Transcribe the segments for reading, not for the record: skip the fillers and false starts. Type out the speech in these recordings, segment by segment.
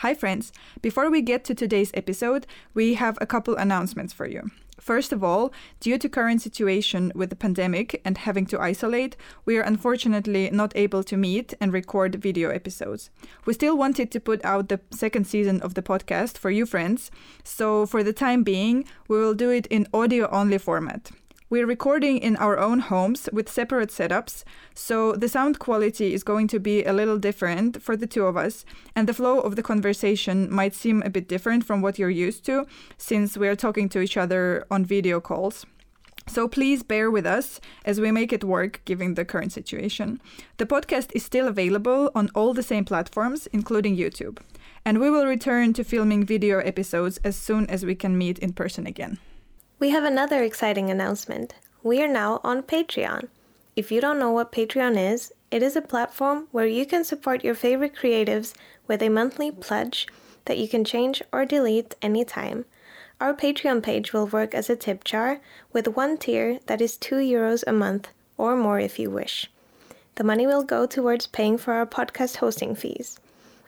Hi friends! Before we get to today's episode, we have a couple announcements for you. First of all, due to current situation with the pandemic and having to isolate, we are unfortunately not able to meet and record video episodes. We still wanted to put out the second season of the podcast for you friends, so for the time being, we will do it in audio-only format. We're recording in our own homes with separate setups, so the sound quality is going to be a little different for the two of us, and the flow of the conversation might seem a bit different from what you're used to, since we're talking to each other on video calls. So please bear with us as we make it work given the current situation. The podcast is still available on all the same platforms, including YouTube, and we will return to filming video episodes as soon as we can meet in person again. We have another exciting announcement. We are now on Patreon. If you don't know what Patreon is, it is a platform where you can support your favorite creatives with a monthly pledge that you can change or delete anytime. Our Patreon page will work as a tip jar with one tier that is €2 a month or more if you wish. The money will go towards paying for our podcast hosting fees.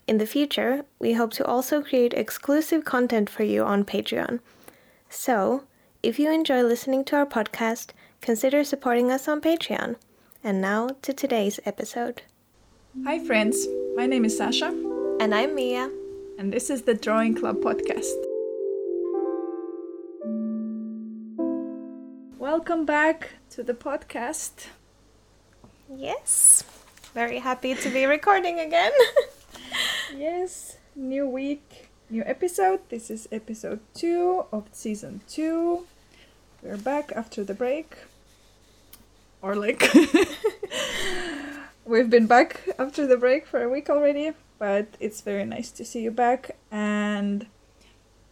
In the future, we hope to also create exclusive content for you on Patreon. So, if you enjoy listening to our podcast, consider supporting us on Patreon. And now to today's episode. Hi friends, my name is Sasha. And I'm Mia. And this is the Drawing Club podcast. Welcome back to the podcast. Yes, very happy to be recording again. Yes, new week. New episode. This is episode 2 of season 2. We're back after the break. Or like... We've been back after the break for a week already, but it's very nice to see you back. And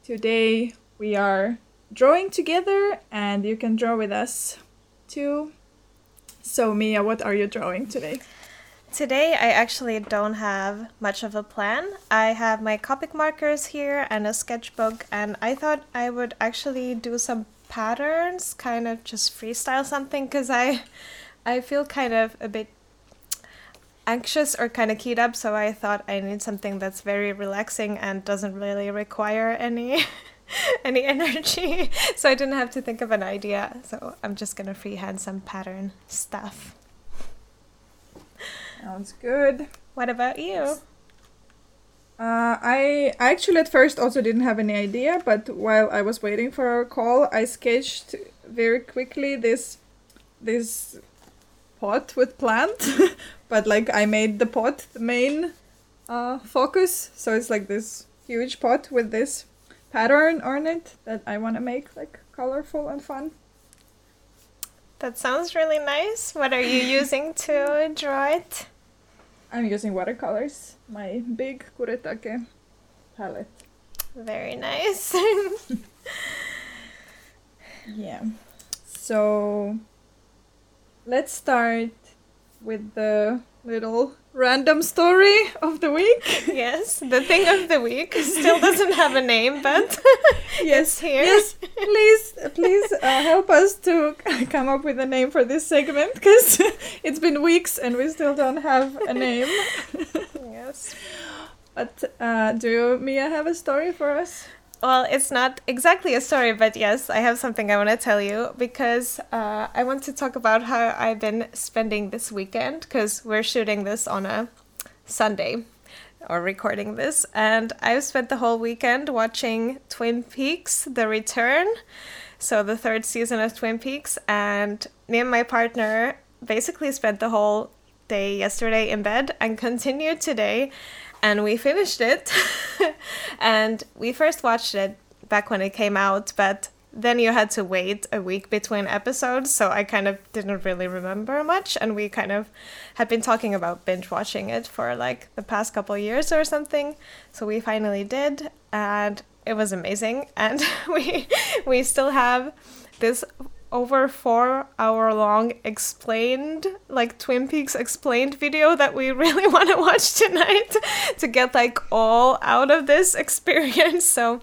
today we are drawing together and you can draw with us too. So Mia, what are you drawing today? Today I actually don't have much of a plan. I have my Copic markers here and a sketchbook, and I thought I would actually do some patterns, kind of just freestyle something, because I feel kind of a bit anxious or kind of keyed up, so I thought I need something that's very relaxing and doesn't really require any energy, so I didn't have to think of an idea, so I'm just gonna freehand some pattern stuff. Sounds good. What about you? I actually at first also didn't have any idea, but while I was waiting for our call, I sketched very quickly this pot with plant, but like I made the pot the main focus, so it's like this huge pot with this pattern on it that I want to make like colorful and fun. That sounds really nice. What are you using to draw it? I'm using watercolors, my big kuretake palette. Very nice. Yeah. So let's start with the little random story of the week. Yes, the thing of the week still doesn't have a name, but yes, it's here. Yes, please help us to come up with a name for this segment, because it's been weeks and we still don't have a name. Yes. But do you, Mia, have a story for us? Well, it's not exactly a story, but yes, I have something I want to tell you, because I want to talk about how I've been spending this weekend, because we're shooting this on a Sunday, or recording this, and I've spent the whole weekend watching Twin Peaks, The Return, so the third season of Twin Peaks, and me and my partner basically spent the whole day yesterday in bed and continued today. And we finished it, and we first watched it back when it came out, but then you had to wait a week between episodes, so I kind of didn't really remember much, and we kind of had been talking about binge-watching it for like the past couple of years or something, so we finally did, and it was amazing, and we still have this over 4-hour long explained, like Twin Peaks explained video that we really want to watch tonight to get like all out of this experience. So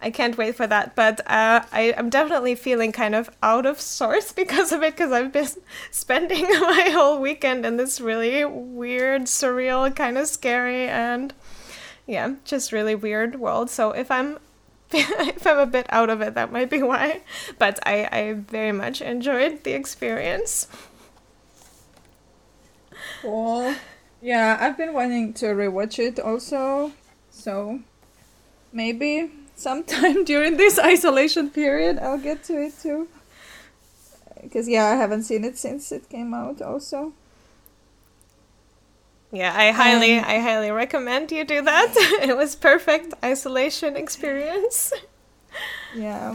I can't wait for that. But I'm definitely feeling kind of out of sorts because of it, because I've been spending my whole weekend in this really weird, surreal, kind of scary and yeah, just really weird world. So if I'm a bit out of it, that might be why. But I very much enjoyed the experience. Cool. Yeah, I've been wanting to rewatch it also. So maybe sometime during this isolation period I'll get to it too. Because, yeah, I haven't seen it since it came out also. Yeah, I highly recommend you do that. It was perfect isolation experience. Yeah,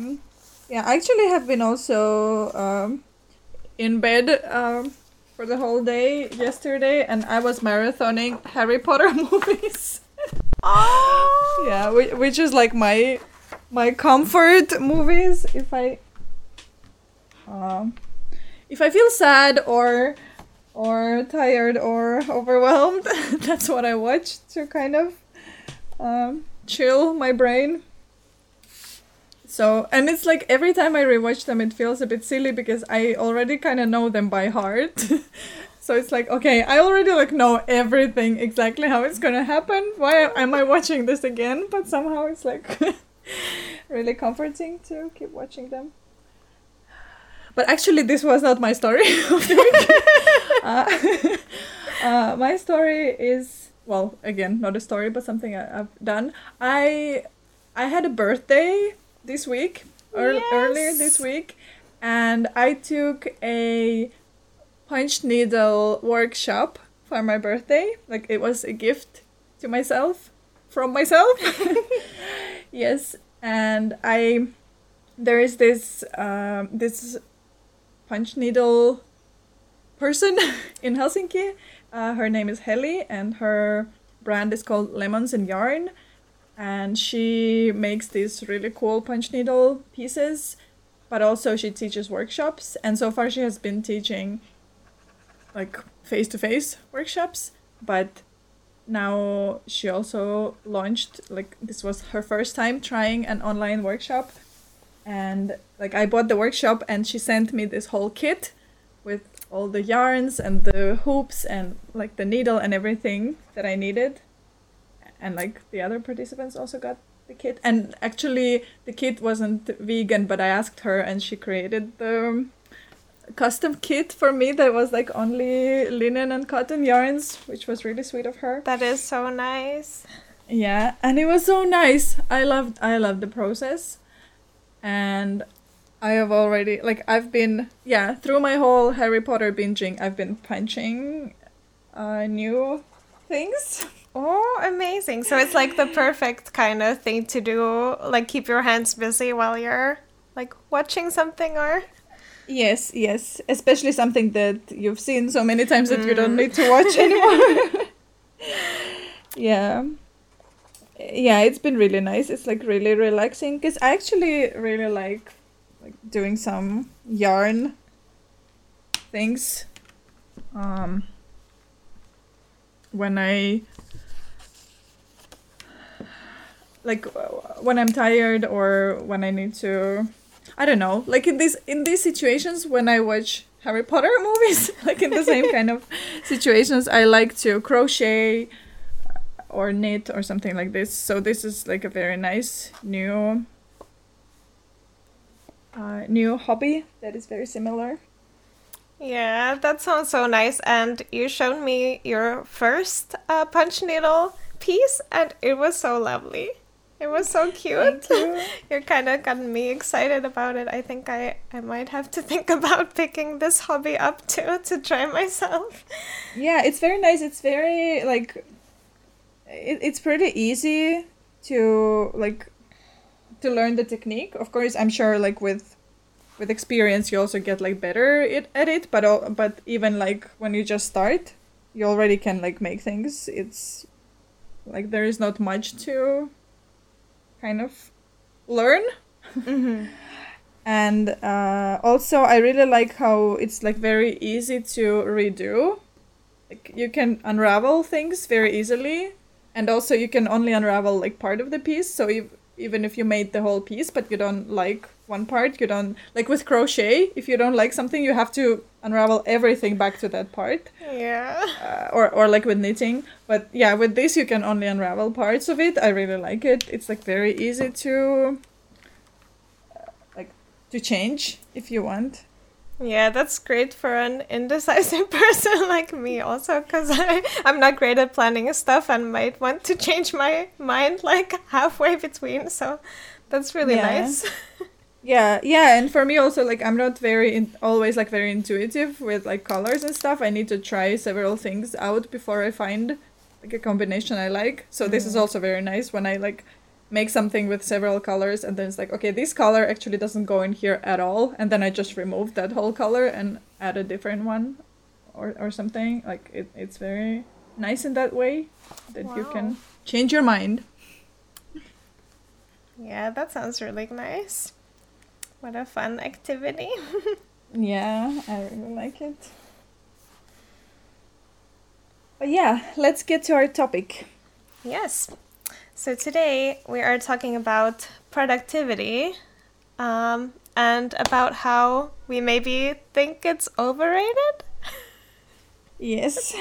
I actually have been also in bed for the whole day yesterday, and I was marathoning Harry Potter movies. Oh! Yeah, which is like my comfort movies. If I feel sad or tired or overwhelmed, that's what I watch to kind of chill my brain. So, and it's like every time I rewatch them, it feels a bit silly because I already kind of know them by heart. So it's like, okay, I already like know everything, exactly how it's gonna happen. Why am I watching this again? But somehow it's like really comforting to keep watching them. But actually, this was not my story of the week. My story is, well, again, not a story, but something I've done. I had a birthday this week, earlier this week, and I took a punch needle workshop for my birthday. Like, it was a gift to myself, from myself. Yes, and there is this this punch needle person in Helsinki. Her name is Heli, and her brand is called Lemons and Yarn, and she makes these really cool punch needle pieces, but also she teaches workshops, and so far she has been teaching like face-to-face workshops, but now she also launched, like, this was her first time trying an online workshop. And like, I bought the workshop and she sent me this whole kit with all the yarns and the hoops and like the needle and everything that I needed. And like the other participants also got the kit. And actually the kit wasn't vegan, but I asked her and she created the custom kit for me that was like only linen and cotton yarns, which was really sweet of her. That is so nice. Yeah, and it was so nice. I loved the process. And I have already, like, I've been, yeah, through my whole Harry Potter binging, I've been punching new things. Oh, amazing. So it's like the perfect kind of thing to do, like keep your hands busy while you're like watching something or... Yes. Especially something that you've seen so many times that you don't need to watch anymore. Yeah, it's been really nice. It's like really relaxing because I actually really like doing some yarn things when I'm tired or when I need to, I don't know, like in these situations when I watch Harry Potter movies, like in the same kind of situations, I like to crochet or knit or something like this. So this is like a very nice new hobby that is very similar. Yeah, that sounds so nice. And you showed me your first punch needle piece and it was so lovely. It was so cute. Thank you. You kind of got me excited about it. I think I might have to think about picking this hobby up too to try myself. Yeah, it's very nice. It's very like... It's pretty easy to learn the technique. Of course, I'm sure like with experience you also get like better at it. But even like when you just start, you already can like make things. It's like there is not much to kind of learn. Mm-hmm. And also I really like how it's like very easy to redo. Like you can unravel things very easily. And also you can only unravel like part of the piece. So if even if you made the whole piece, but you don't like one part, you don't like with crochet. If you don't like something, you have to unravel everything back to that part. Yeah. Or like with knitting, but yeah, with this you can only unravel parts of it. I really like it. It's like very easy to change if you want. Yeah, that's great for an indecisive person like me also, because I'm not great at planning stuff and might want to change my mind like halfway between. So that's really nice. Yeah. And for me also, like, I'm not always like very intuitive with like colors and stuff. I need to try several things out before I find like a combination I like. So this is also very nice when I like make something with several colors and then it's like, okay, this color actually doesn't go in here at all, and then I just removed that whole color and add a different one or something. Like it's very nice in that way that you can change your mind. Yeah, that sounds really nice. What a fun activity. Yeah, I really like it. But yeah, let's get to our topic. Yes. So today we are talking about productivity, and about how we maybe think it's overrated. Yes.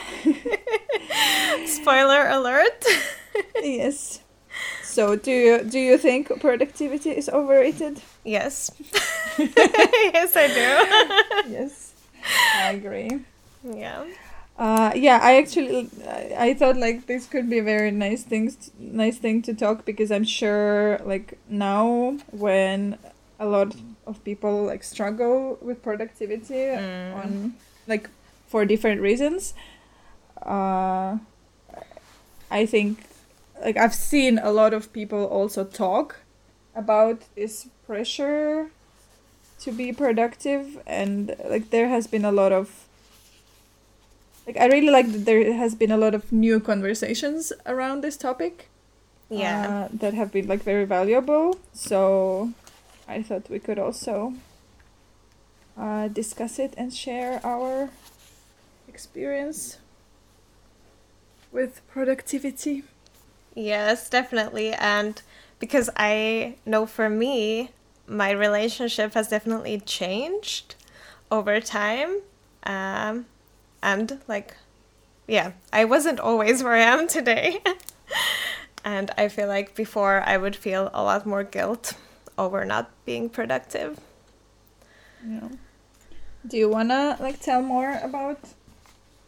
Spoiler alert. Yes. So do you think productivity is overrated? Yes. Yes, I do. Yes, I agree. Yeah. I thought like this could be a very nice thing to talk, because I'm sure like now when a lot of people like struggle with productivity on like for different reasons, I think like I've seen a lot of people also talk about this pressure to be productive, and like there has been a lot of I really like that there has been a lot of new conversations around this topic. Yeah. That have been like very valuable. So I thought we could also discuss it and share our experience with productivity. Yes, definitely. And because I know for me, my relationship has definitely changed over time. And like, yeah, I wasn't always where I am today. And I feel like before I would feel a lot more guilt over not being productive. Yeah. Do you want to like tell more about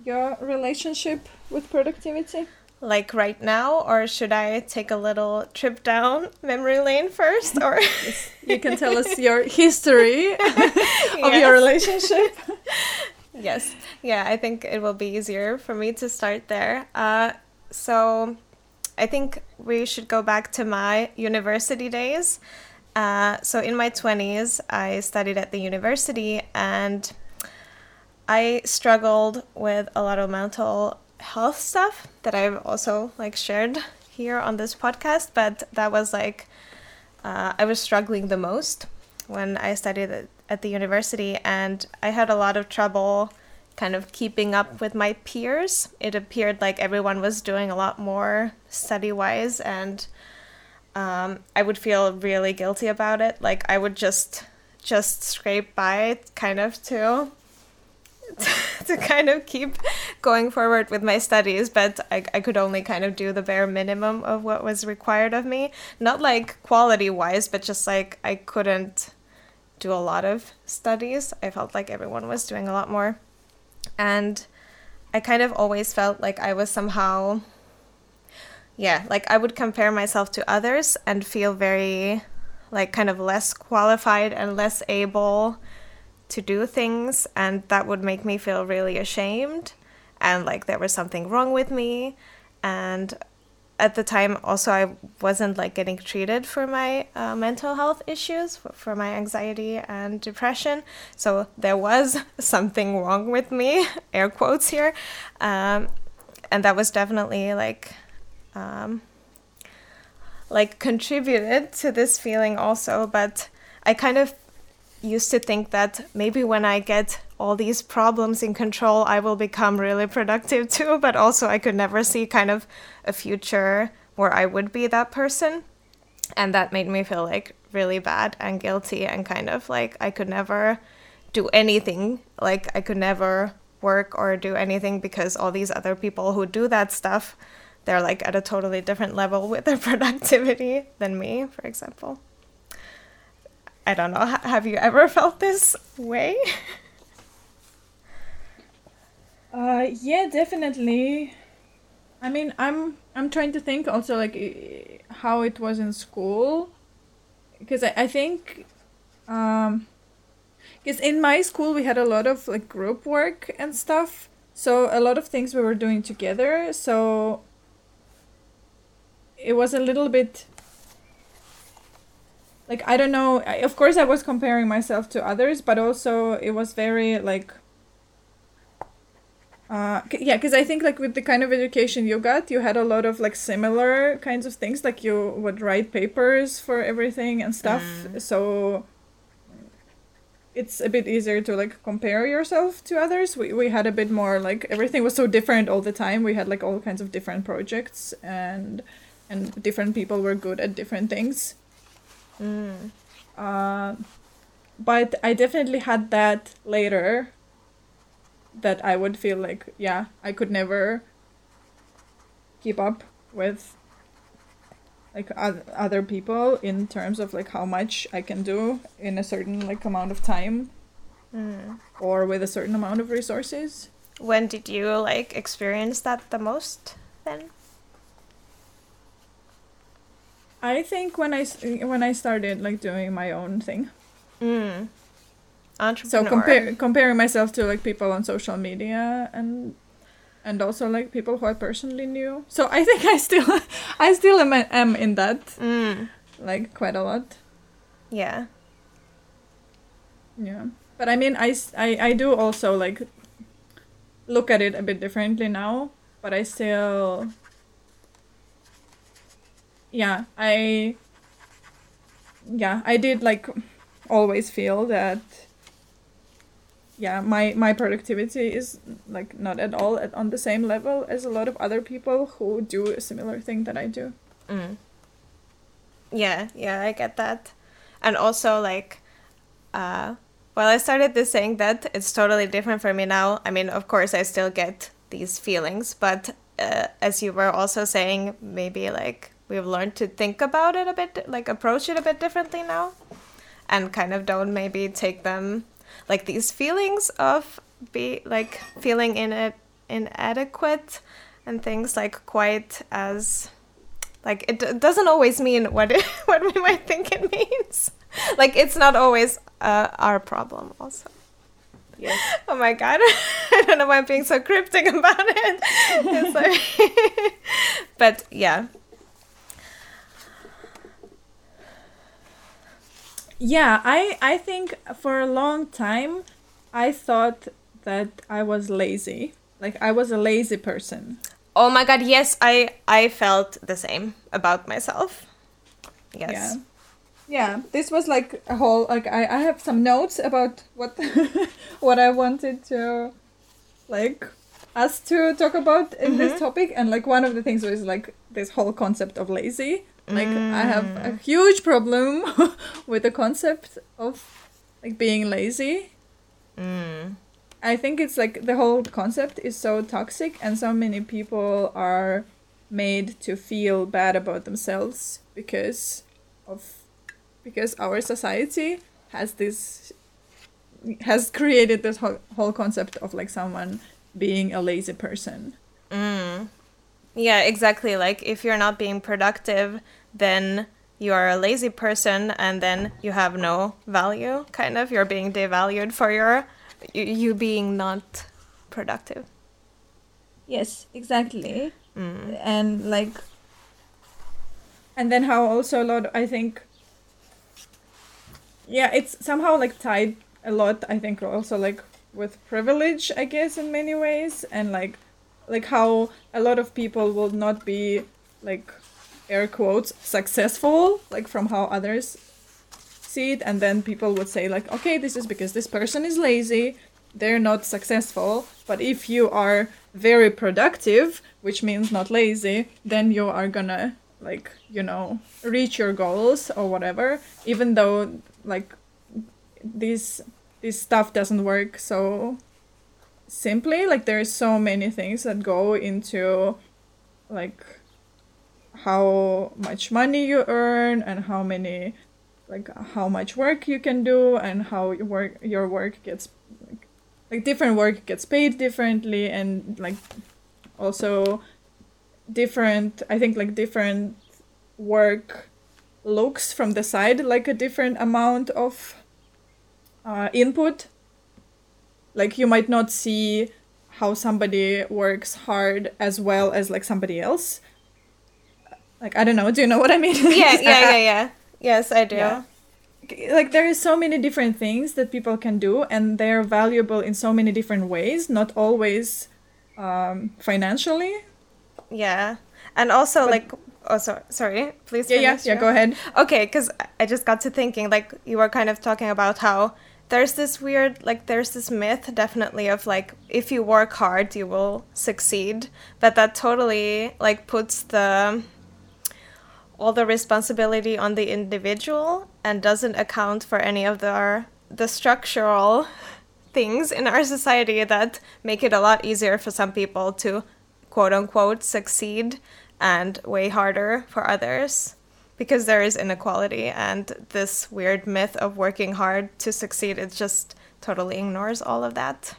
your relationship with productivity? Like right now, or should I take a little trip down memory lane first? Or you can tell us your history of your relationship. Yes. Yeah, I think it will be easier for me to start there. So I think we should go back to my university days. So in my 20s, I studied at the university, and I struggled with a lot of mental health stuff that I've also like shared here on this podcast. But that was like, I was struggling the most when I studied at the university, and I had a lot of trouble kind of keeping up with my peers. It appeared like everyone was doing a lot more study-wise, and I would feel really guilty about it. Like I would just scrape by kind of to kind of keep going forward with my studies, but I could only kind of do the bare minimum of what was required of me. Not like quality-wise, but just like I couldn't do a lot of studies. I felt like everyone was doing a lot more. And I kind of always felt like I was somehow, like I would compare myself to others and feel very like kind of less qualified and less able to do things. And that would make me feel really ashamed and like there was something wrong with me. And at the time also I wasn't like getting treated for my mental health issues, for my anxiety and depression. So there was something wrong with me, air quotes here. And that was definitely like contributed to this feeling also. But I kind of used to think that maybe when I get all these problems in control, I will become really productive too. But also I could never see kind of a future where I would be that person. And that made me feel like really bad and guilty and kind of like I could never do anything. Like I could never work or do anything because all these other people who do that stuff, they're like at a totally different level with their productivity than me, for example. I don't know. Have you ever felt this way? Yeah, definitely. I mean, I'm trying to think also like how it was in school, because I think, because in my school we had a lot of like group work and stuff, so a lot of things we were doing together. So it was a little bit like, I don't know. Of course, I was comparing myself to others, but also it was very like. Yeah, because I think like with the kind of education you got, you had a lot of like similar kinds of things, like you would write papers for everything and stuff. So it's a bit easier to like compare yourself to others. We had a bit more like everything was so different all the time. We had like all kinds of different projects and different people were good at different things. But I definitely had that later. That I would feel like, yeah, I could never keep up with like other people in terms of like how much I can do in a certain like amount of time or with a certain amount of resources. When did you like experience that the most then? I think when I started like doing my own thing. So comparing myself to like people on social media and also like people who I personally knew. So I think I still am in that like quite a lot. Yeah. Yeah. But I mean, I do also like look at it a bit differently now, but I still, I did like always feel that my productivity is like not at all on the same level as a lot of other people who do a similar thing that I do. Yeah, I get that. And also like, well, I started this saying that it's totally different for me now. I mean, of course, I still get these feelings, but as you were also saying, maybe like we've learned to think about it a bit, like approach it a bit differently now and kind of don't maybe take them like these feelings of feeling inadequate and things like quite as like it doesn't always mean what we might think it means. Like it's not always our problem also. Yes. Oh my god. I don't know why I'm being so cryptic about it. But yeah. Yeah, I think for a long time, I thought that I was lazy. Like, I was a lazy person. Oh my god, yes, I felt the same about myself. Yes. Yeah, this was like a whole, like, I have some notes about what what I wanted to, like, us to talk about in this topic. And, like, one of the things was, like, this whole concept of lazy. Like, I have a huge problem with the concept of, like, being lazy. I think it's, like, the whole concept is so toxic and so many people are made to feel bad about themselves because our society has created this whole concept of, like, someone being a lazy person. Yeah, exactly. Like, if you're not being productive, then you are a lazy person and then you have no value, kind of. You're being devalued for you being not productive. Yes, exactly. And, like... And then how also a lot, I think... Yeah, it's somehow, like, tied a lot, I think, also, like, with privilege, I guess, in many ways. And, like how a lot of people will not be, like, air quotes, successful, like, from how others see it. And then people would say, like, okay, this is because this person is lazy, they're not successful. But if you are very productive, which means not lazy, then you are gonna, like, you know, reach your goals or whatever, even though like this stuff doesn't work so simply. Like, there is so many things that go into like how much money you earn and how much work you can do and how your work gets like different work gets paid differently, and like also different, I think, like different work looks from the side like a different amount of input. Like, you might not see how somebody works hard as well as like somebody else. Like, I don't know. Do you know what I mean? Yeah. Yes, I do. Yeah. Like, there is so many different things that people can do, and they're valuable in so many different ways, not always financially. Yeah. And also, but, like, sorry, please finish. Yeah, go ahead. Okay, because I just got to thinking, like, you were kind of talking about how there's this weird, like, there's this myth definitely of, like, if you work hard, you will succeed. But that totally, like, puts all the responsibility on the individual and doesn't account for any of the structural things in our society that make it a lot easier for some people to quote-unquote succeed and way harder for others, because there is inequality, and this weird myth of working hard to succeed, it just totally ignores all of that.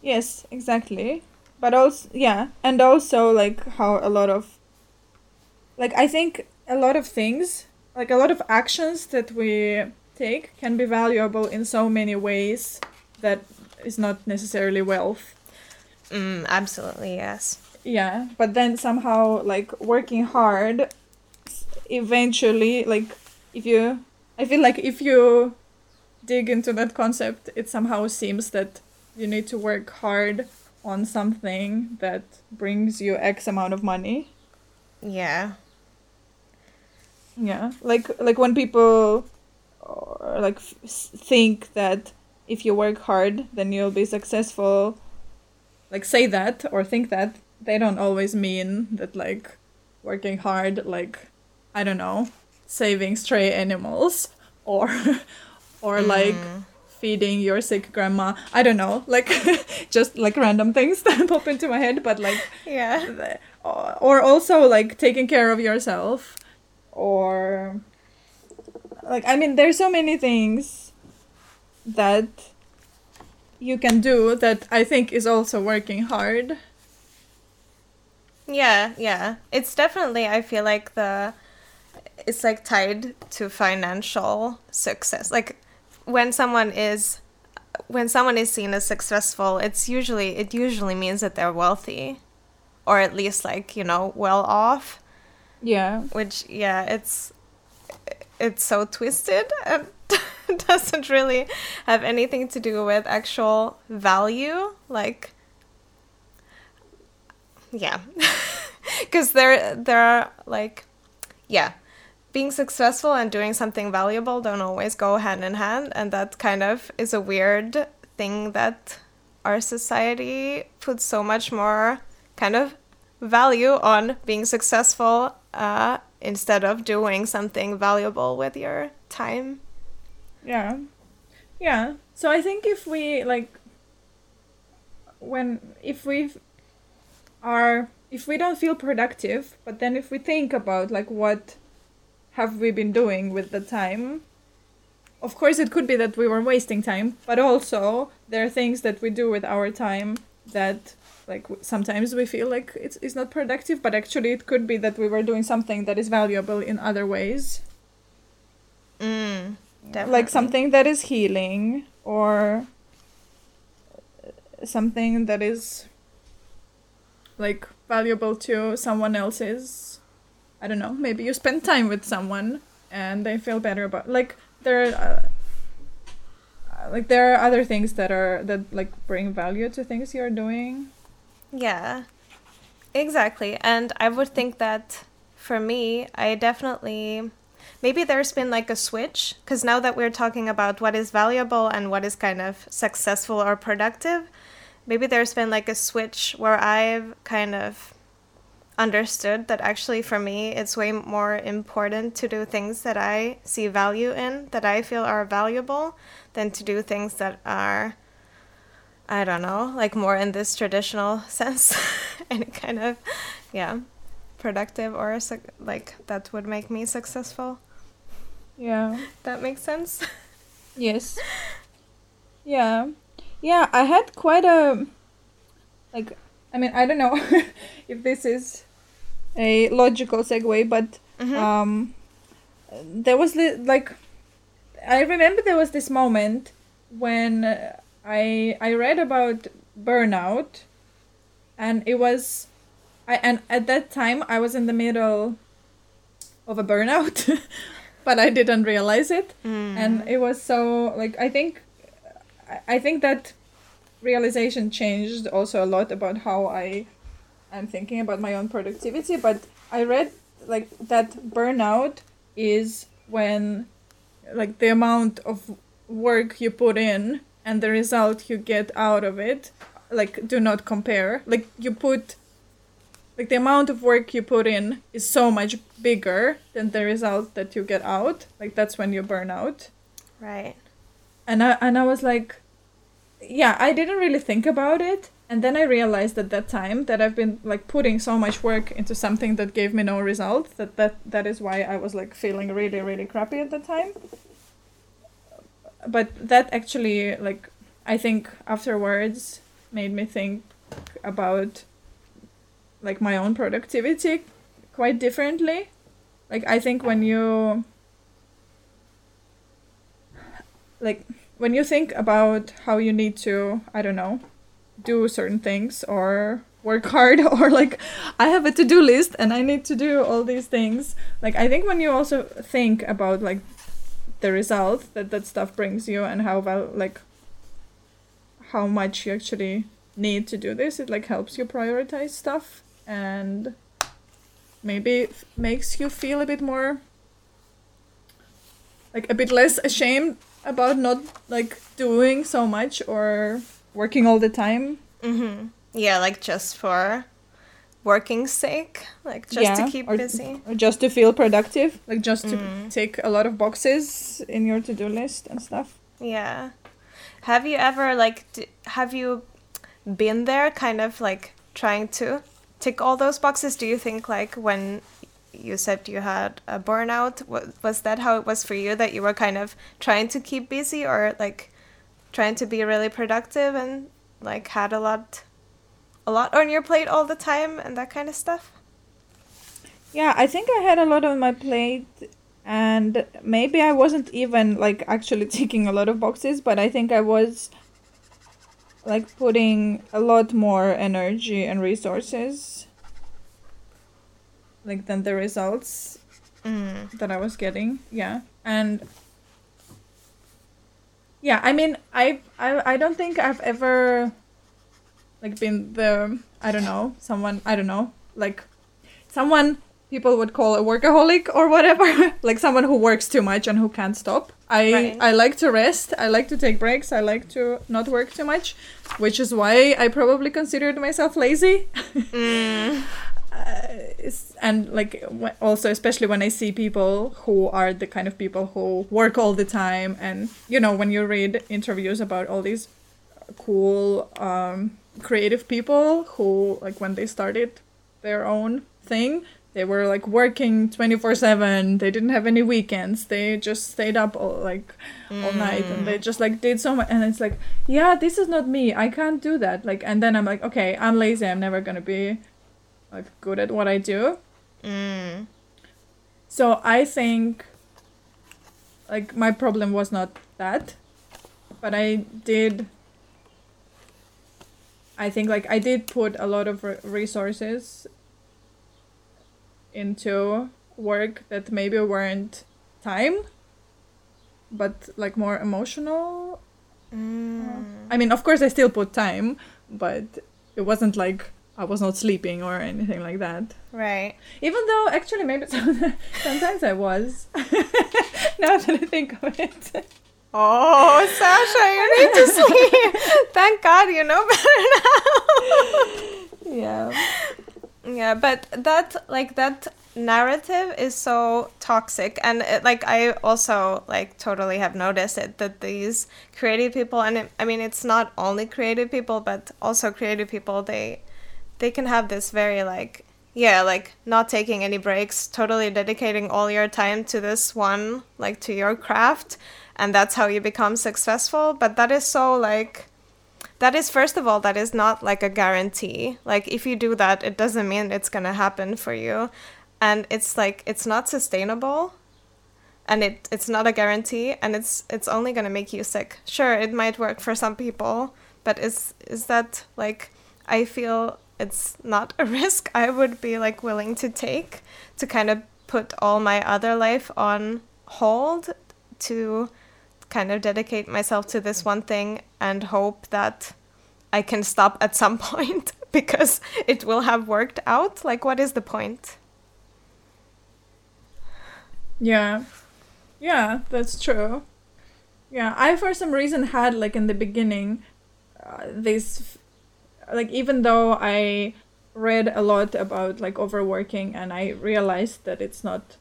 Yes, exactly. But also, yeah, and also like how a lot of, like, I think a lot of things, like a lot of actions that we take can be valuable in so many ways that is not necessarily wealth. Absolutely, yes. Yeah, but then somehow, like, working hard, eventually, like, I feel like if you dig into that concept, it somehow seems that you need to work hard on something that brings you X amount of money. Yeah. Like when people like think that if you work hard, then you'll be successful. Like, say that or think that, they don't always mean that, like, working hard, like, I don't know, saving stray animals or like feeding your sick grandma. I don't know, like, just like random things that pop into my head, but like, yeah. Or also like taking care of yourself, or like, I mean, there's so many things that you can do that I think is also working hard. Yeah. It's definitely, I feel like it's like tied to financial success. Like, when someone is seen as successful, it usually means that they're wealthy, or at least, like, you know, well off. Yeah. Which, yeah, it's so twisted and doesn't really have anything to do with actual value, like, yeah, because there are, like, yeah, being successful and doing something valuable don't always go hand in hand, and that kind of is a weird thing that our society puts so much more kind of value on being successful instead of doing something valuable with your time. Yeah. So I think if we, like, if we don't feel productive, but then if we think about, like, what have we been doing with the time, of course it could be that we were wasting time, but also there are things that we do with our time that, like, sometimes we feel like it's not productive, but actually it could be that we were doing something that is valuable in other ways. Definitely. Like something that is healing, or something that is, like, valuable to someone else's. I don't know, maybe you spend time with someone and they feel better about, like, there are other things that like bring value to things you're doing. Yeah, exactly. And I would think that for me, I definitely... Maybe there's been like a switch, because now that we're talking about what is valuable and what is kind of successful or productive, maybe there's been like a switch where I've kind of understood that actually for me it's way more important to do things that I see value in, that I feel are valuable, than to do things that are, I don't know, like more in this traditional sense, any kind of, yeah, productive or like that would make me successful. Yeah. That makes sense? Yes. Yeah. Yeah, I had quite a, like, I mean, I don't know if this is a logical segue, but there was, like, I remember there was this moment when I read about burnout, and it was, and at that time I was in the middle of a burnout, but I didn't realize it, and it was so, like, I think that realization changed also a lot about how I am thinking about my own productivity. But I read, like, that burnout is when, like, the amount of work you put in and the result you get out of it, like, do not compare. Like, you put, like, the amount of work you put in is so much bigger than the result that you get out. Like, that's when you burn out. Right. And I was like, yeah, I didn't really think about it. And then I realized at that time that I've been, like, putting so much work into something that gave me no result, that is why I was, like, feeling really, really crappy at the time. But that actually, like, I think afterwards made me think about, like, my own productivity quite differently. Like, I think when you, like, when you think about how you need to, I don't know, do certain things or work hard, or, like, I have a to-do list and I need to do all these things. Like, I think when you also think about, like, the result that stuff brings you and how, well, like, how much you actually need to do this, it, like, helps you prioritize stuff and maybe makes you feel a bit more, like, a bit less ashamed about not, like, doing so much or working all the time. Mm-hmm. Yeah, like, just for working's sake, like, just to keep busy. Or just to feel productive, like, just to take a lot of boxes in your to-do list and stuff. Yeah. Have you ever, like, have you been there, kind of, like, trying to tick all those boxes? Do you think, like, when you said you had a burnout, was that how it was for you, that you were kind of trying to keep busy or, like, trying to be really productive and, like, had a lot on your plate all the time and that kind of stuff? Yeah, I think I had a lot on my plate, and maybe I wasn't even, like, actually ticking a lot of boxes, but I think I was, like, putting a lot more energy and resources, like, than the results that I was getting. Yeah. And yeah, I mean, I don't think I've ever, like, been the, someone people would call a workaholic or whatever, like, someone who works too much and who can't stop. I like to rest. I like to take breaks. I like to not work too much, which is why I probably considered myself lazy. And, like, also, especially when I see people who are the kind of people who work all the time, and, you know, when you read interviews about all these cool creative people who, like, when they started their own thing, they were, like, working 24/7, they didn't have any weekends, they just stayed up all, like, all night, and they just, like, did so much, and it's like, yeah, this is not me, I can't do that, like, and then I'm like, okay, I'm lazy, I'm never gonna be, like, good at what I do. So I think, like, my problem was not that, but I did put a lot of resources into work that maybe weren't time, but, like, more emotional. I mean, of course I still put time, but it wasn't like I was not sleeping or anything like that. Right. Even though, actually, maybe sometimes I was. Now that I think of it. Oh, Sasha, you need to sleep. Thank God you know better now. Yeah. Yeah, but that narrative is so toxic, and I also totally have noticed it, that these creative people, and it's not only creative people, but also creative people, they can have this very not taking any breaks, totally dedicating all your time to this one, to your craft, and that's how you become successful. But that is so that is not a guarantee. If you do that, it doesn't mean it's gonna happen for you. And it's it's not sustainable, and it's not a guarantee, and it's only gonna make you sick. Sure, it might work for some people, but I feel it's not a risk I would be willing to take, to kind of put all my other life on hold to kind of dedicate myself to this one thing and hope that I can stop at some point because it will have worked out. What is the point? Yeah, that's true. Yeah, I for some reason had in the beginning this even though I read a lot about overworking, and I realized that it's not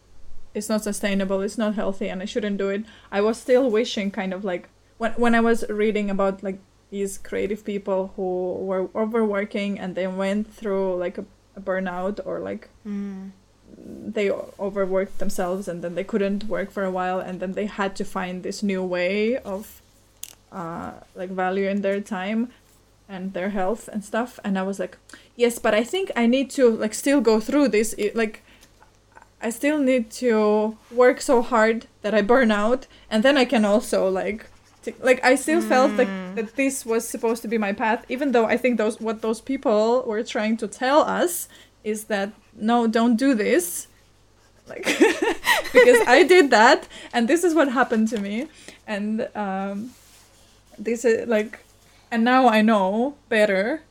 sustainable, it's not healthy, and I shouldn't do it, I was still wishing when I was reading about these creative people who were overworking and they went through a burnout, or they overworked themselves and then they couldn't work for a while, and then they had to find this new way of value in their time and their health and stuff. And I was yes, but I think I need to still go through this, I still need to work so hard that I burn out, and then I can also I still felt that this was supposed to be my path, even though I think those people were trying to tell us is that no, don't do this, because I did that, and this is what happened to me, and this is and now I know better.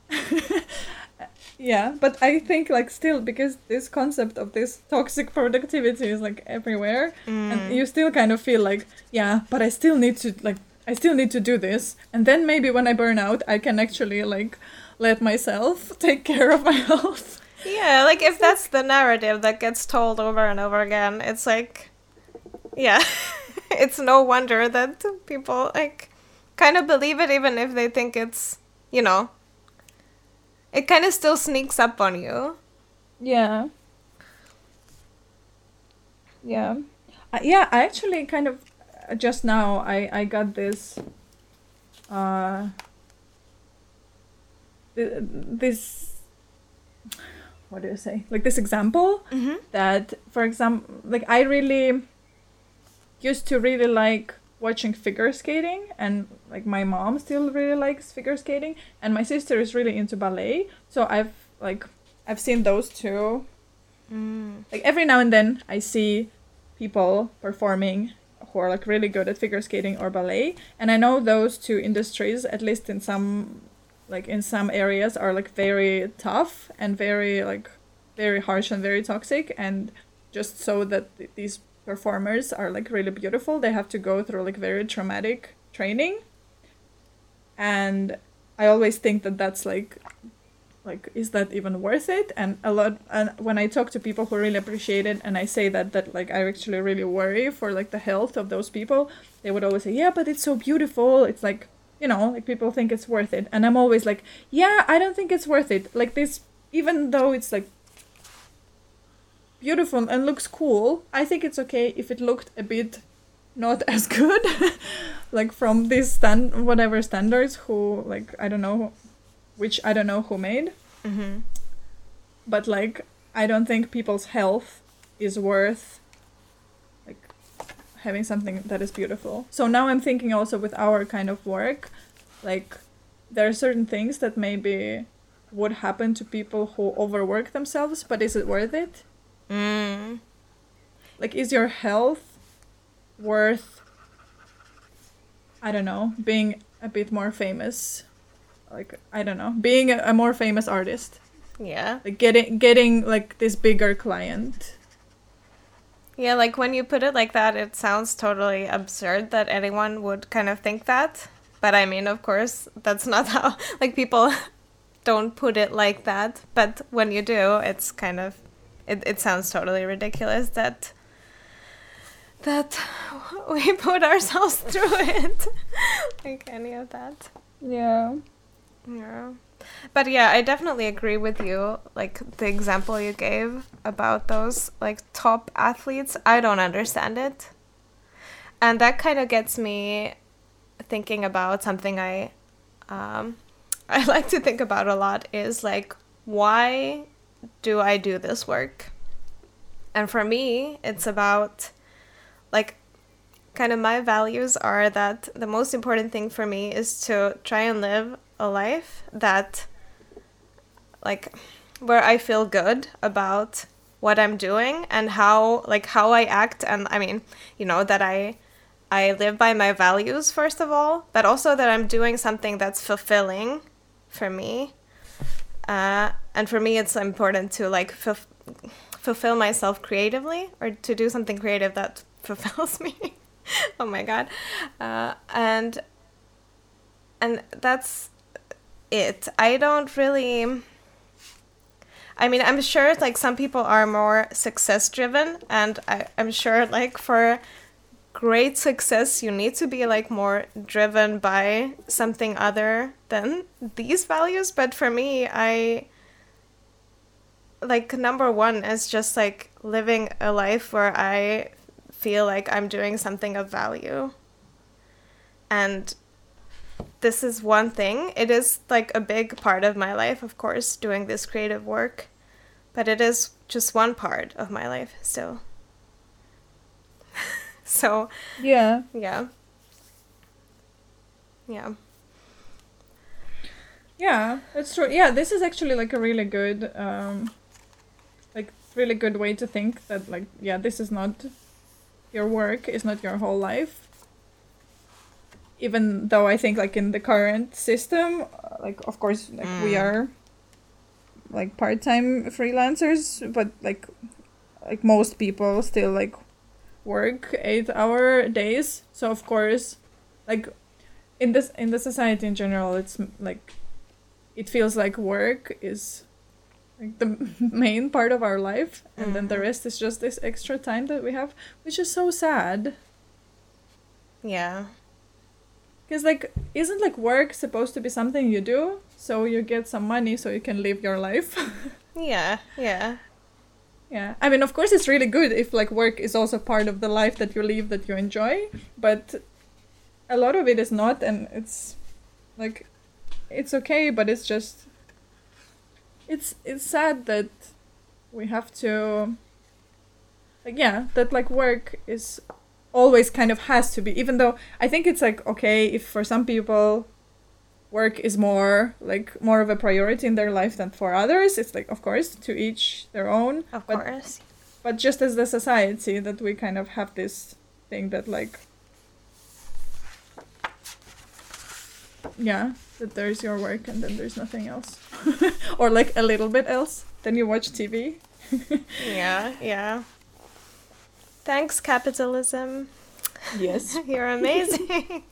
Yeah, but I think still, because this concept of this toxic productivity is everywhere, and you still kind of feel yeah, but I still need to do this, and then maybe when I burn out, I can actually let myself take care of my health. Yeah, if that's the narrative that gets told over and over again, it's yeah, it's no wonder that people kind of believe it, even if they think it's, it kind of still sneaks up on you. Yeah. I actually kind of just now I got this what do you say? This example, that, for example, I really used to really like watching figure skating, and my mom still really likes figure skating, and my sister is really into ballet, so I've seen those two. Every now and then I see people performing who are really good at figure skating or ballet, and I know those two industries, at least in some areas, are very tough and very very harsh and very toxic, and just so that these performers are really beautiful, they have to go through very traumatic training, and I always think that that's is that even worth it? And when I talk to people who really appreciate it, and I say that I actually really worry for the health of those people, they would always say, yeah, but it's so beautiful, it's people think it's worth it, and I'm always yeah, I don't think it's worth it, this, even though it's beautiful and looks cool, I think it's okay if it looked a bit not as good, from these whatever standards who I don't know who made, but I don't think people's health is worth having something that is beautiful. So now I'm thinking also with our kind of work, there are certain things that maybe would happen to people who overwork themselves, but is it worth it? Is your health worth, I don't know, being a bit more famous, I don't know, being a more famous artist, getting this bigger client? Yeah, when you put it like that, it sounds totally absurd that anyone would kind of think that, but I mean, of course, that's not how people don't put it like that, but when you do, it's kind of, it sounds totally ridiculous that we put ourselves through it, like any of that. Yeah. But yeah, I definitely agree with you, like the example you gave about those like top athletes, I don't understand it. And that kind of gets me thinking about something I like to think about a lot, is like, why do I do this work? And for me, it's about like, kind of my values are that the most important thing for me is to try and live a life that, like, where I feel good about what I'm doing and how I act. And I mean, you know, that I live by my values, first of all, but also that I'm doing something that's fulfilling for me. And for me, it's important to like fulfill myself creatively, or to do something creative that fulfills me. Oh my God. And that's it. I don't really... I mean, I'm sure like some people are more success-driven, and I'm sure like for great success, you need to be like more driven by something other than these values. But for me, I... like, number one is just like living a life where I feel like I'm doing something of value. And this is one thing. It is like a big part of my life, of course, doing this creative work, but it is just one part of my life still. So yeah, that's true. Yeah, this is actually like a really good way to think that, like, yeah, this is not your work, is not your whole life. Even though I think, like, in the current system, like, of course, like, we are, like, part-time freelancers, but, like most people still, like, work 8-hour days. So, of course, like, in the society in general, it's, like, it feels like work is, like, the main part of our life, and then the rest is just this extra time that we have, which is so sad. Yeah. Because, like, isn't, like, work supposed to be something you do so you get some money so you can live your life? Yeah. I mean, of course, it's really good if, like, work is also part of the life that you live, that you enjoy, but a lot of it is not, and it's, like, it's okay, but it's just, it's sad that we have to, like, yeah, that, like, work is... always kind of has to be, even though I think it's like okay if for some people work is more of a priority in their life than for others. It's like, of course, to each their own, but just as the society that we kind of have this thing that, like, yeah, that there's your work and then there's nothing else. Or like a little bit else, then you watch TV. yeah Thanks, capitalism. Yes. You're amazing.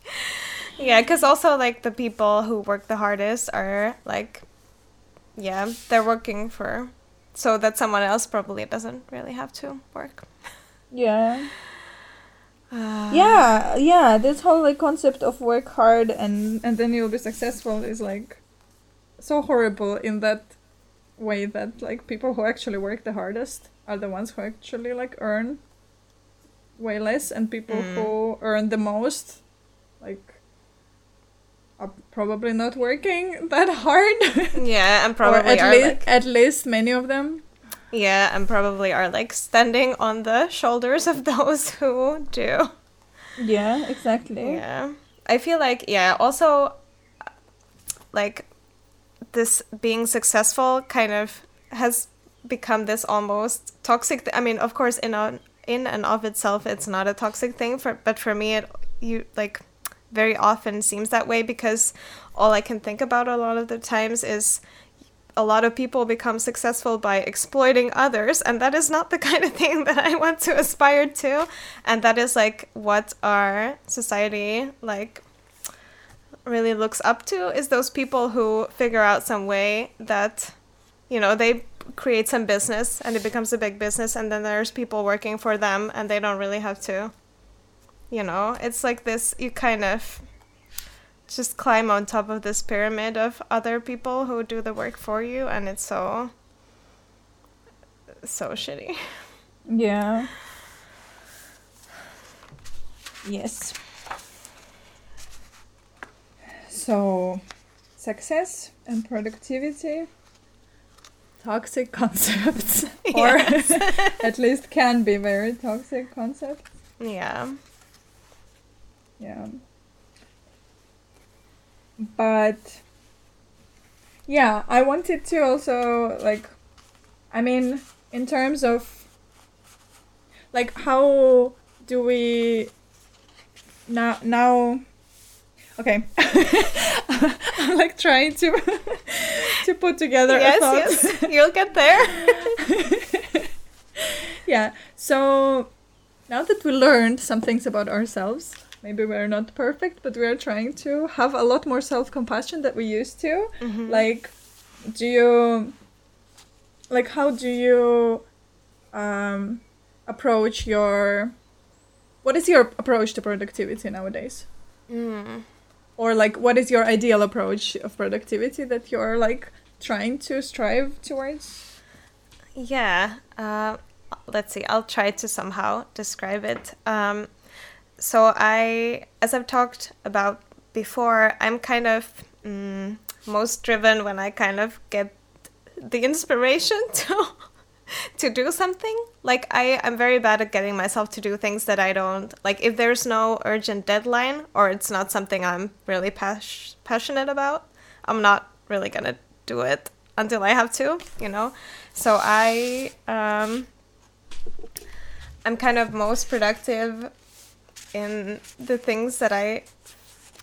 Yeah, because also, like, the people who work the hardest are, like, yeah, they're working for... so that someone else probably doesn't really have to work. Yeah. Yeah, this whole, like, concept of work hard and then you'll be successful is, like, so horrible in that way that, like, people who actually work the hardest are the ones who actually, like, earn way less, and people who earn the most, like, are probably not working that hard. Yeah, and probably at least many of them. Yeah, and probably are, like, standing on the shoulders of those who do. Yeah, exactly. Yeah, I feel like, yeah, also, like, this being successful kind of has become this almost toxic. I mean, of course, in and of itself, it's not a toxic thing, but for me, you like very often seems that way, because all I can think about a lot of the times is a lot of people become successful by exploiting others, and that is not the kind of thing that I want to aspire to, and that is like what our society like really looks up to is those people who figure out some way that, you know, they create some business and it becomes a big business, and then there's people working for them and they don't really have to, you know, it's like this, you kind of just climb on top of this pyramid of other people who do the work for you, and it's so shitty. Yeah. Yes. So, success and productivity, toxic concepts, or yes. At least can be very toxic concepts. Yeah. Yeah. But, yeah, I wanted to also, like, I mean, in terms of, like, how do we now okay. I'm like trying to to put together a thought. Yes, you'll get there. Yeah, so now that we learned some things about ourselves, maybe we're not perfect, but we're trying to have a lot more self-compassion that we used to. Mm-hmm. Like, how do you approach what is your approach to productivity nowadays? Mm. Or, like, what is your ideal approach of productivity that you're, like, trying to strive towards? Yeah. Let's see. I'll try to somehow describe it. So as I've talked about before, I'm kind of most driven when I kind of get the inspiration to do something. Like, I'm very bad at getting myself to do things that I don't, like, if there's no urgent deadline or it's not something I'm really passionate about, I'm not really gonna do it until I have to, you know. So I'm kind of most productive in the things that I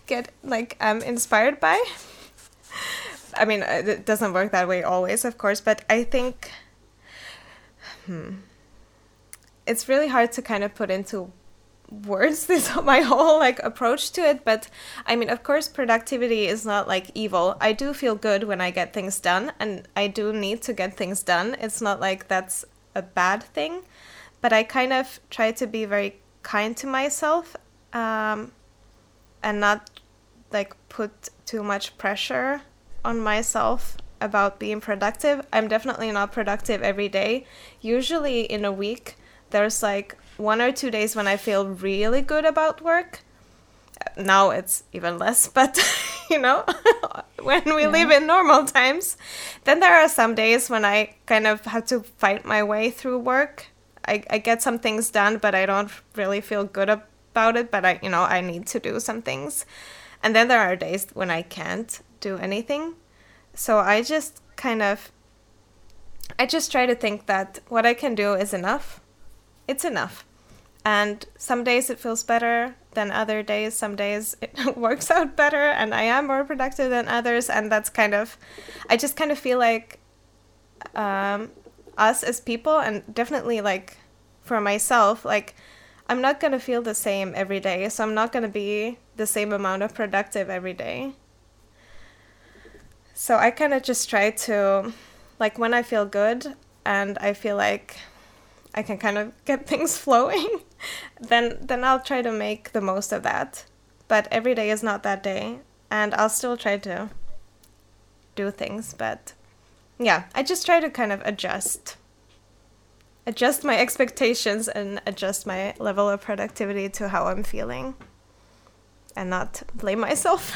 get, like, I'm inspired by. I mean, it doesn't work that way always, of course, but I think it's really hard to kind of put into words this my whole, like, approach to it. But I mean, of course, productivity is not, like, evil. I do feel good when I get things done, and I do need to get things done. It's not like that's a bad thing, but I kind of try to be very kind to myself and not, like, put too much pressure on myself about being productive. I'm definitely not productive every day. Usually in a week, there's like 1 or 2 days when I feel really good about work. Now it's even less, but you know, when we live in normal times, then there are some days when I kind of have to fight my way through work. I get some things done, but I don't really feel good about it, but I need to do some things. And then there are days when I can't do anything. So I just try to think that what I can do is enough. It's enough. And some days it feels better than other days. Some days it works out better and I am more productive than others. And that's kind of, I just kind of feel like us as people, and definitely, like, for myself, like, I'm not going to feel the same every day. So I'm not going to be the same amount of productive every day. So I kind of just try to, like, when I feel good and I feel like I can kind of get things flowing, then I'll try to make the most of that. But every day is not that day, and I'll still try to do things. But yeah, I just try to kind of adjust my expectations and adjust my level of productivity to how I'm feeling, and not blame myself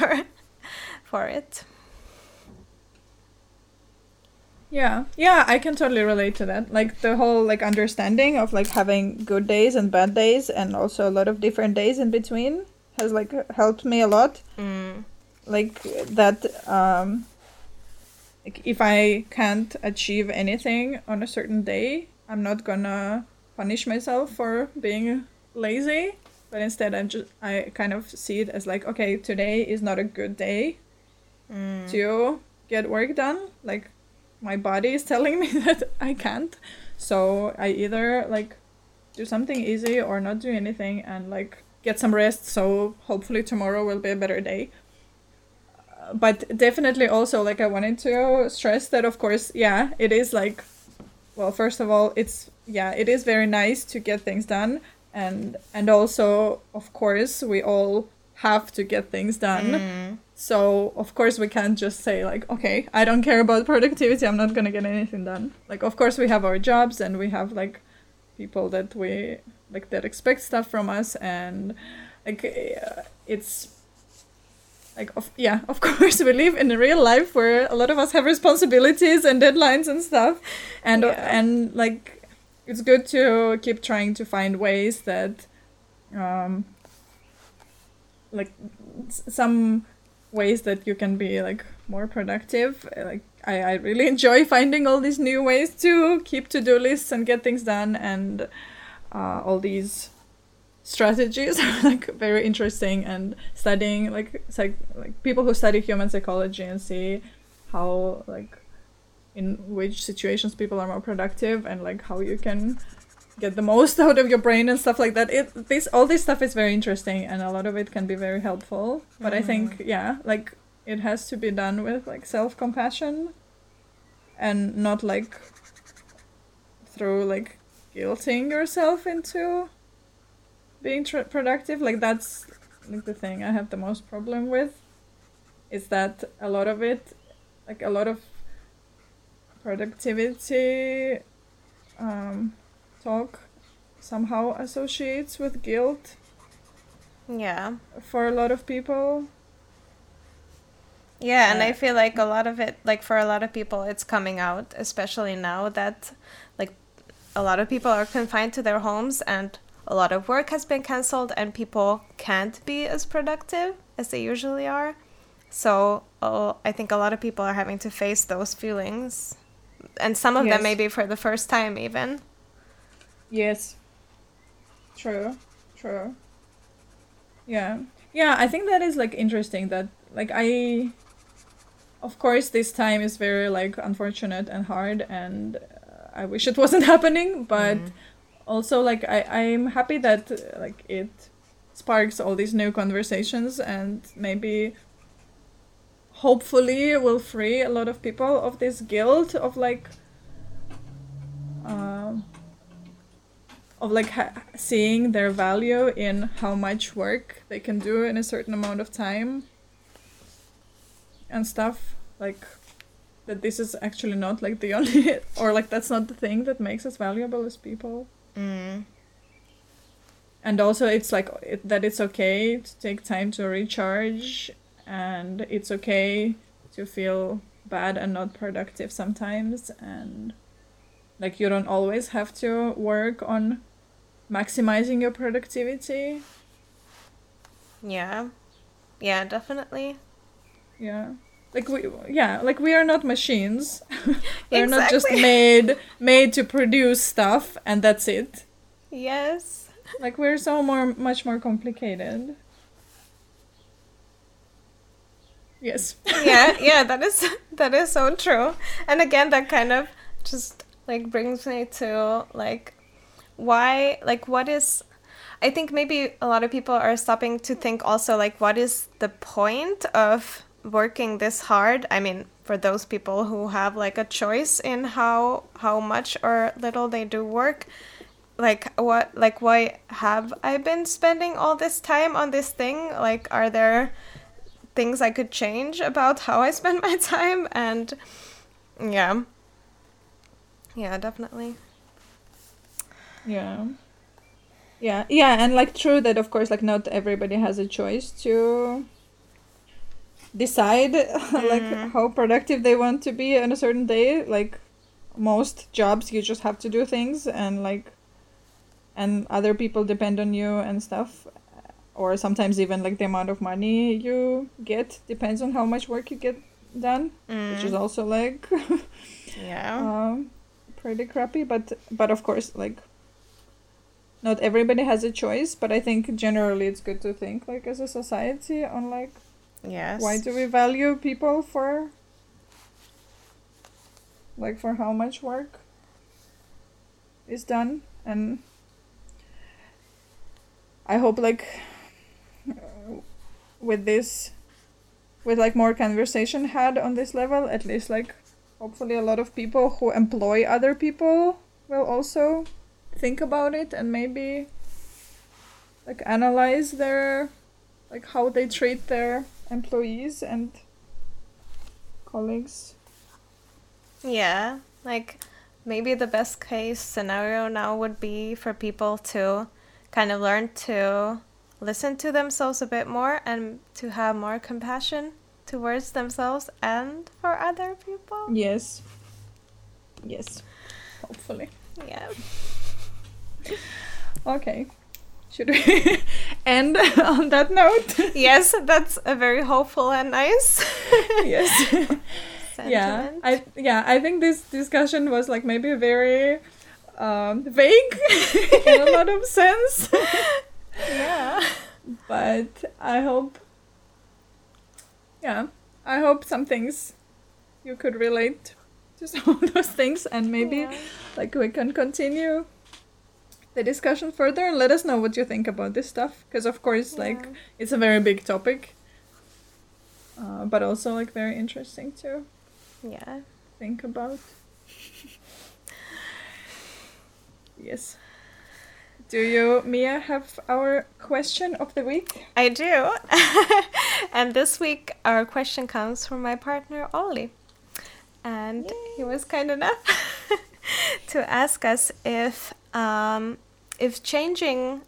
for it. Yeah, I can totally relate to that. Like, the whole, like, understanding of, like, having good days and bad days, and also a lot of different days in between, has, like, helped me a lot. Mm. Like, that like, if I can't achieve anything on a certain day, I'm not gonna punish myself for being lazy, but instead I kind of see it as, like, okay, today is not a good day to get work done. Like, my body is telling me that I can't, so I either, like, do something easy or not do anything and, like, get some rest, so hopefully tomorrow will be a better day. But definitely also, like, I wanted to stress that, of course, yeah, it is like, well, first of all, it's, yeah, it is very nice to get things done. And also, of course, we all have to get things done. Mm. So, of course, we can't just say, like, okay, I don't care about productivity. I'm not going to get anything done. Like, of course, we have our jobs and we have, like, people that we, like, that expect stuff from us. And, like, it's... Like, yeah, of course, we live in a real life where a lot of us have responsibilities and deadlines and stuff. And, yeah. And like, it's good to keep trying to find ways that, like, some ways that you can be, like, more productive. Like, I really enjoy finding all these new ways to keep to-do lists and get things done. And all these strategies are, like, very interesting, and studying, like, people who study human psychology and see how, like, in which situations people are more productive and, like, how you can get the most out of your brain and stuff like that. All this stuff is very interesting, and a lot of it can be very helpful. But I think, yeah, like, it has to be done with, like, self-compassion and not, like, through, like, guilting yourself into being productive. Like, that's, like, the thing I have the most problem with, is that a lot of it, like, a lot of productivity talk somehow associates with guilt. Yeah. For a lot of people. Yeah, and I feel like a lot of it, like, for a lot of people, it's coming out, especially now that, like, a lot of people are confined to their homes and a lot of work has been cancelled and people can't be as productive as they usually are. So I think a lot of people are having to face those feelings. And some of them maybe for the first time even. Yes. True. Yeah. Yeah, I think that is, like, interesting that, like, of course, this time is very, like, unfortunate and hard, and I wish it wasn't happening, but... Mm. Also, like, I'm happy that, like, it sparks all these new conversations and maybe hopefully will free a lot of people of this guilt of, like, seeing their value in how much work they can do in a certain amount of time and stuff, like, that this is actually not, like, the only or, like, that's not the thing that makes us valuable as people. Mm. And also it's like that it's okay to take time to recharge, and it's okay to feel bad and not productive sometimes, and, like, you don't always have to work on maximizing your productivity. Yeah, definitely. Yeah. Like, we are not machines. We're not just made to produce stuff and that's it. Yes. Like, we're much more complicated. Yes. yeah, that is so true. And again, that kind of just, like, brings me to, like, why, like, what is... I think maybe a lot of people are stopping to think also, like, what is the point of... working this hard? I mean, for those people who have, like, a choice in how much or little they do work, like, what, like, why have I been spending all this time on this thing? Like, are there things I could change about how I spend my time? And yeah, definitely. Yeah, and, like, true that, of course, like, not everybody has a choice to decide like how productive they want to be on a certain day. Like, most jobs you just have to do things, and, like, and other people depend on you and stuff, or sometimes even, like, the amount of money you get depends on how much work you get done, which is also, like, pretty crappy, but of course, like, not everybody has a choice. But I think generally it's good to think, like, as a society on, like, yes, why do we value people for, like, for how much work is done? And I hope, like, with this with like more conversation had on this level, at least like hopefully a lot of people who employ other people will also think about it and maybe like analyze their like how they treat their employees and colleagues. Yeah, like maybe the best case scenario now would be for people to kind of learn to listen to themselves a bit more and to have more compassion towards themselves and for other people. Yes. Yes. Hopefully. Yeah. Okay. Should we end on that note? Yes, that's a very hopeful and nice. Yes. Yeah, I think this discussion was like maybe very vague in a lot of sense. Yeah. But I hope some things you could relate to some of those things, and maybe like we can continue the discussion further. Let us know what you think about this stuff, because of course like it's a very big topic, but also like very interesting too. Yeah. Think about. Yes. Do you, Mia, have our question of the week? I do. And this week our question comes from my partner, Olli. And he was kind enough to ask us if changing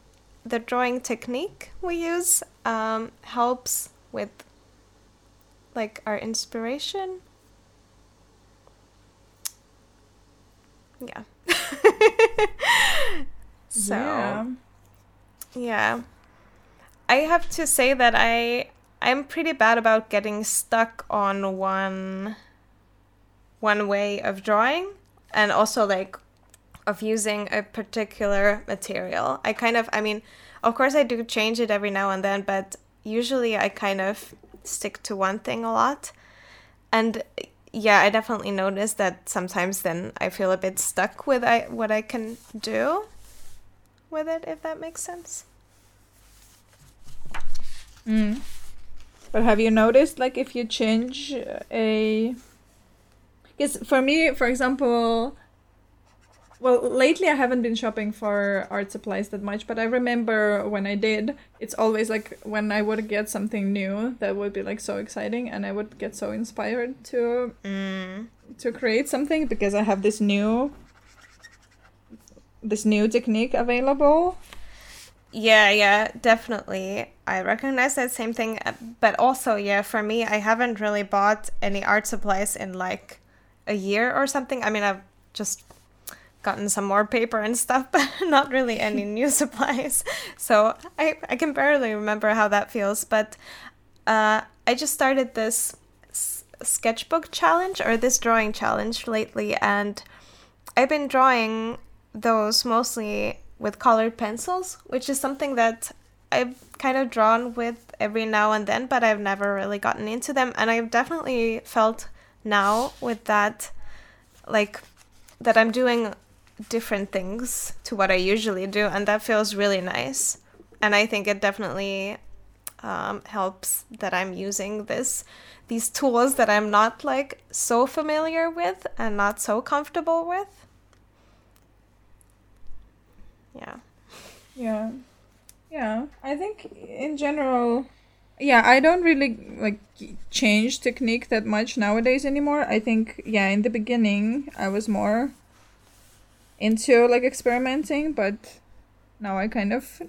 the drawing technique we use helps with like our inspiration. Yeah. So, yeah. I have to say that I'm pretty bad about getting stuck on one way of drawing, and also like of using a particular material. Of course I do change it every now and then, but usually I kind of stick to one thing a lot. And yeah, I definitely notice that sometimes then I feel a bit stuck with what I can do with it, if that makes sense. But have you noticed, like, if you change Because for me, for example, well, lately I haven't been shopping for art supplies that much, but I remember when I did, it's always like when I would get something new that would be like so exciting, and I would get so inspired to create something, because I have this new technique available. Yeah, definitely. I recognize that same thing, but also, for me, I haven't really bought any art supplies in like a year or something. I mean, I've just gotten some more paper and stuff, but not really any new supplies. So I can barely remember how that feels, but I just started this sketchbook challenge, or this drawing challenge lately, and I've been drawing those mostly with colored pencils, which is something that I've kind of drawn with every now and then, but I've never really gotten into them. And I've definitely felt now with that, like, that I'm doing different things to what I usually do, and that feels really nice. And I think it definitely helps that I'm using these tools that I'm not like so familiar with and not so comfortable with. Yeah. I think in general, I don't really like change technique that much nowadays anymore. I think in the beginning I was more into like experimenting, but now I kind of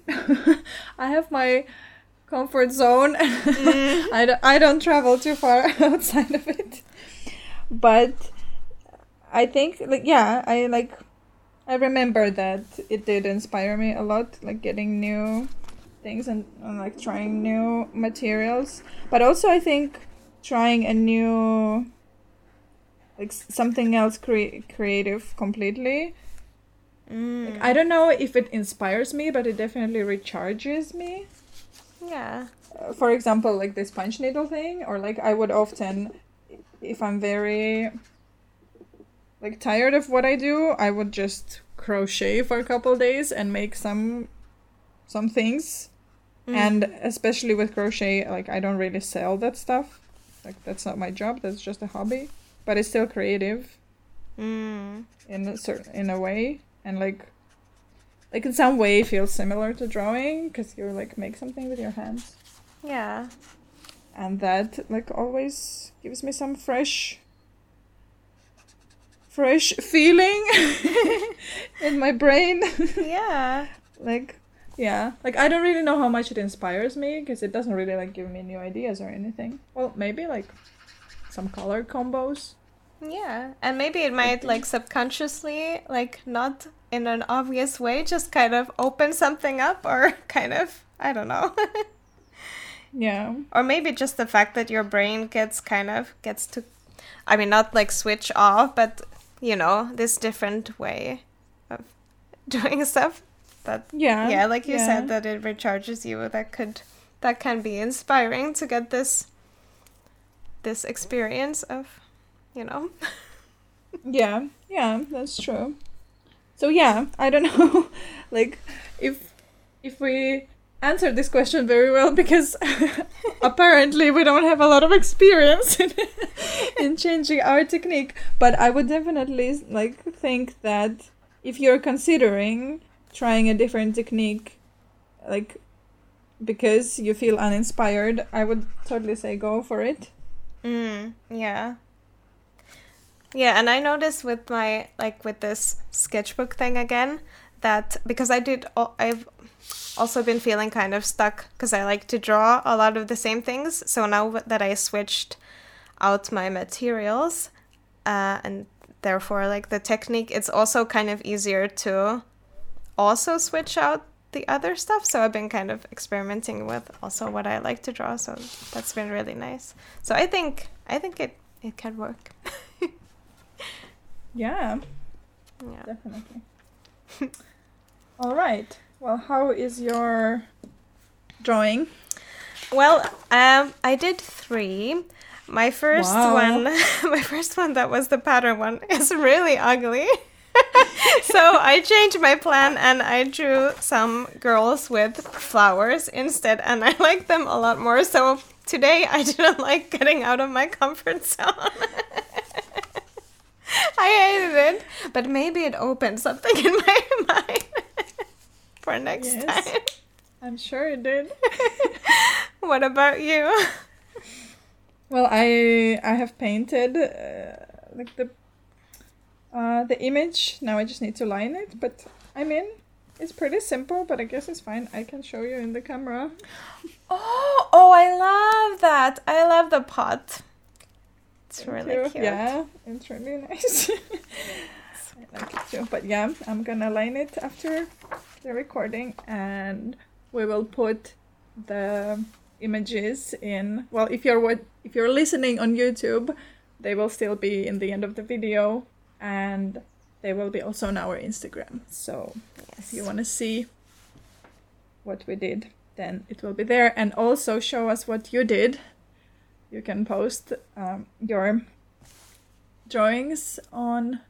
I have my comfort zone. I don't travel too far outside of it. But I think I remember that it did inspire me a lot, like getting new things and like trying new materials. But also I think trying a new, like something else creative completely. Like, I don't know if it inspires me, but it definitely recharges me. Yeah. For example, like this punch needle thing, or like I would often, if I'm very like tired of what I do, I would just crochet for a couple days and make some things. And especially with crochet, like I don't really sell that stuff, Like, that's not my job, that's just a hobby, but it's still creative in a way, and like in some way it feels similar to drawing because you like make something with your hands. Yeah. And that like always gives me some fresh feeling in my brain. Yeah. Like I don't really know how much it inspires me because it doesn't really like give me new ideas or anything. Well, maybe like some color combos. Yeah, and maybe it might like subconsciously, like not in an obvious way, just kind of open something up or kind of, I don't know. Yeah. Or maybe just the fact that your brain gets to, I mean, not like switch off, but, you know, this different way of doing stuff. That, yeah, like you said, that it recharges you. That can be inspiring to get this experience of, you know. yeah, that's true. So yeah, I don't know, like if we answered this question very well, because apparently we don't have a lot of experience in changing our technique. But I would definitely like think that if you're considering trying a different technique, like because you feel uninspired, I would totally say go for it. Yeah, and I noticed with my with this sketchbook thing again, that because I've also been feeling kind of stuck because I like to draw a lot of the same things. So now that I switched out my materials, and therefore like the technique, it's also kind of easier to also switch out the other stuff. So I've been kind of experimenting with also what I like to draw. So that's been really nice. So I think it can work. Yeah, definitely. All right. Well, how is your drawing? Well, I did 3. My first one, that was the pattern one, is really ugly. So I changed my plan and I drew some girls with flowers instead, and I like them a lot more. So today I didn't like getting out of my comfort zone. I hated it, but maybe it opened something in my mind for next time. I'm sure it did. What about you? Well, I have painted like the image. Now I just need to line it, but I mean, it's pretty simple, but I guess it's fine. I can show you in the camera. Oh, I love that. I love the pot. It's really cute. Yeah, it's really nice. I like it too. But yeah, I'm gonna line it after the recording, and we will put the images in. Well, if you're listening on YouTube, they will still be in the end of the video, and they will be also on our Instagram. So if you want to see what we did, then it will be there. And also show us what you did. You can post your drawings on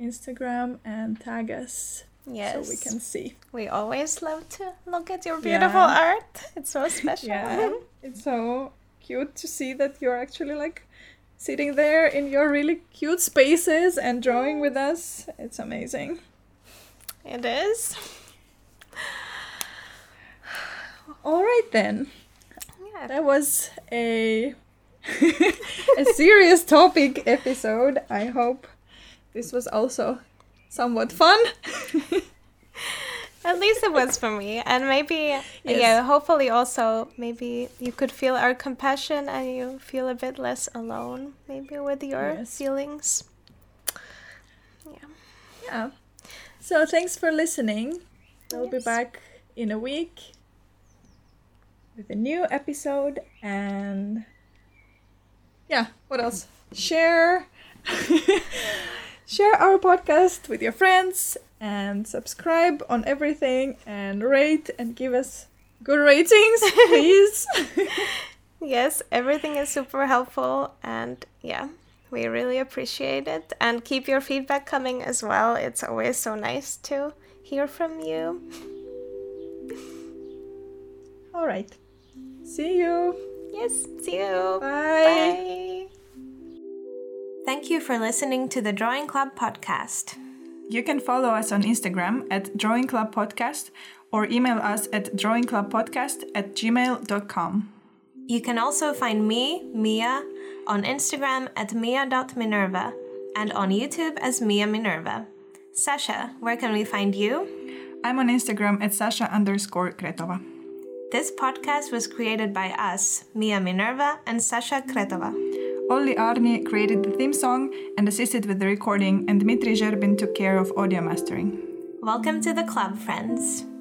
Instagram and tag us so we can see. We always love to look at your beautiful art. It's so special. Yeah. It's so cute to see that you're actually like sitting there in your really cute spaces and drawing with us. It's amazing. It is. All right then. Yeah. That was a serious topic episode. I hope this was also somewhat fun. At least it was for me. And maybe, hopefully also, maybe you could feel our compassion and you feel a bit less alone, maybe with your feelings. Yeah. So thanks for listening. We'll be back in a week with a new episode, and what else? Share our podcast with your friends, and subscribe on everything, and rate and give us good ratings, please. Yes, everything is super helpful, and we really appreciate it. And keep your feedback coming as well. It's always so nice to hear from you. All right. See you. Yes, see you. Bye. Bye. Thank you for listening to the Drawing Club podcast. You can follow us on Instagram at Drawing Club Podcast or email us at drawingclubpodcast@gmail.com. You can also find me, Mia, on Instagram at mia.minerva and on YouTube as Mia Minerva. Sasha, where can we find you? I'm on Instagram at Sasha_Kretova. This podcast was created by us, Mia Minerva and Sasha Kretova. Olli Arni created the theme song and assisted with the recording, and Dmitry Zherbin took care of audio mastering. Welcome to the club, friends.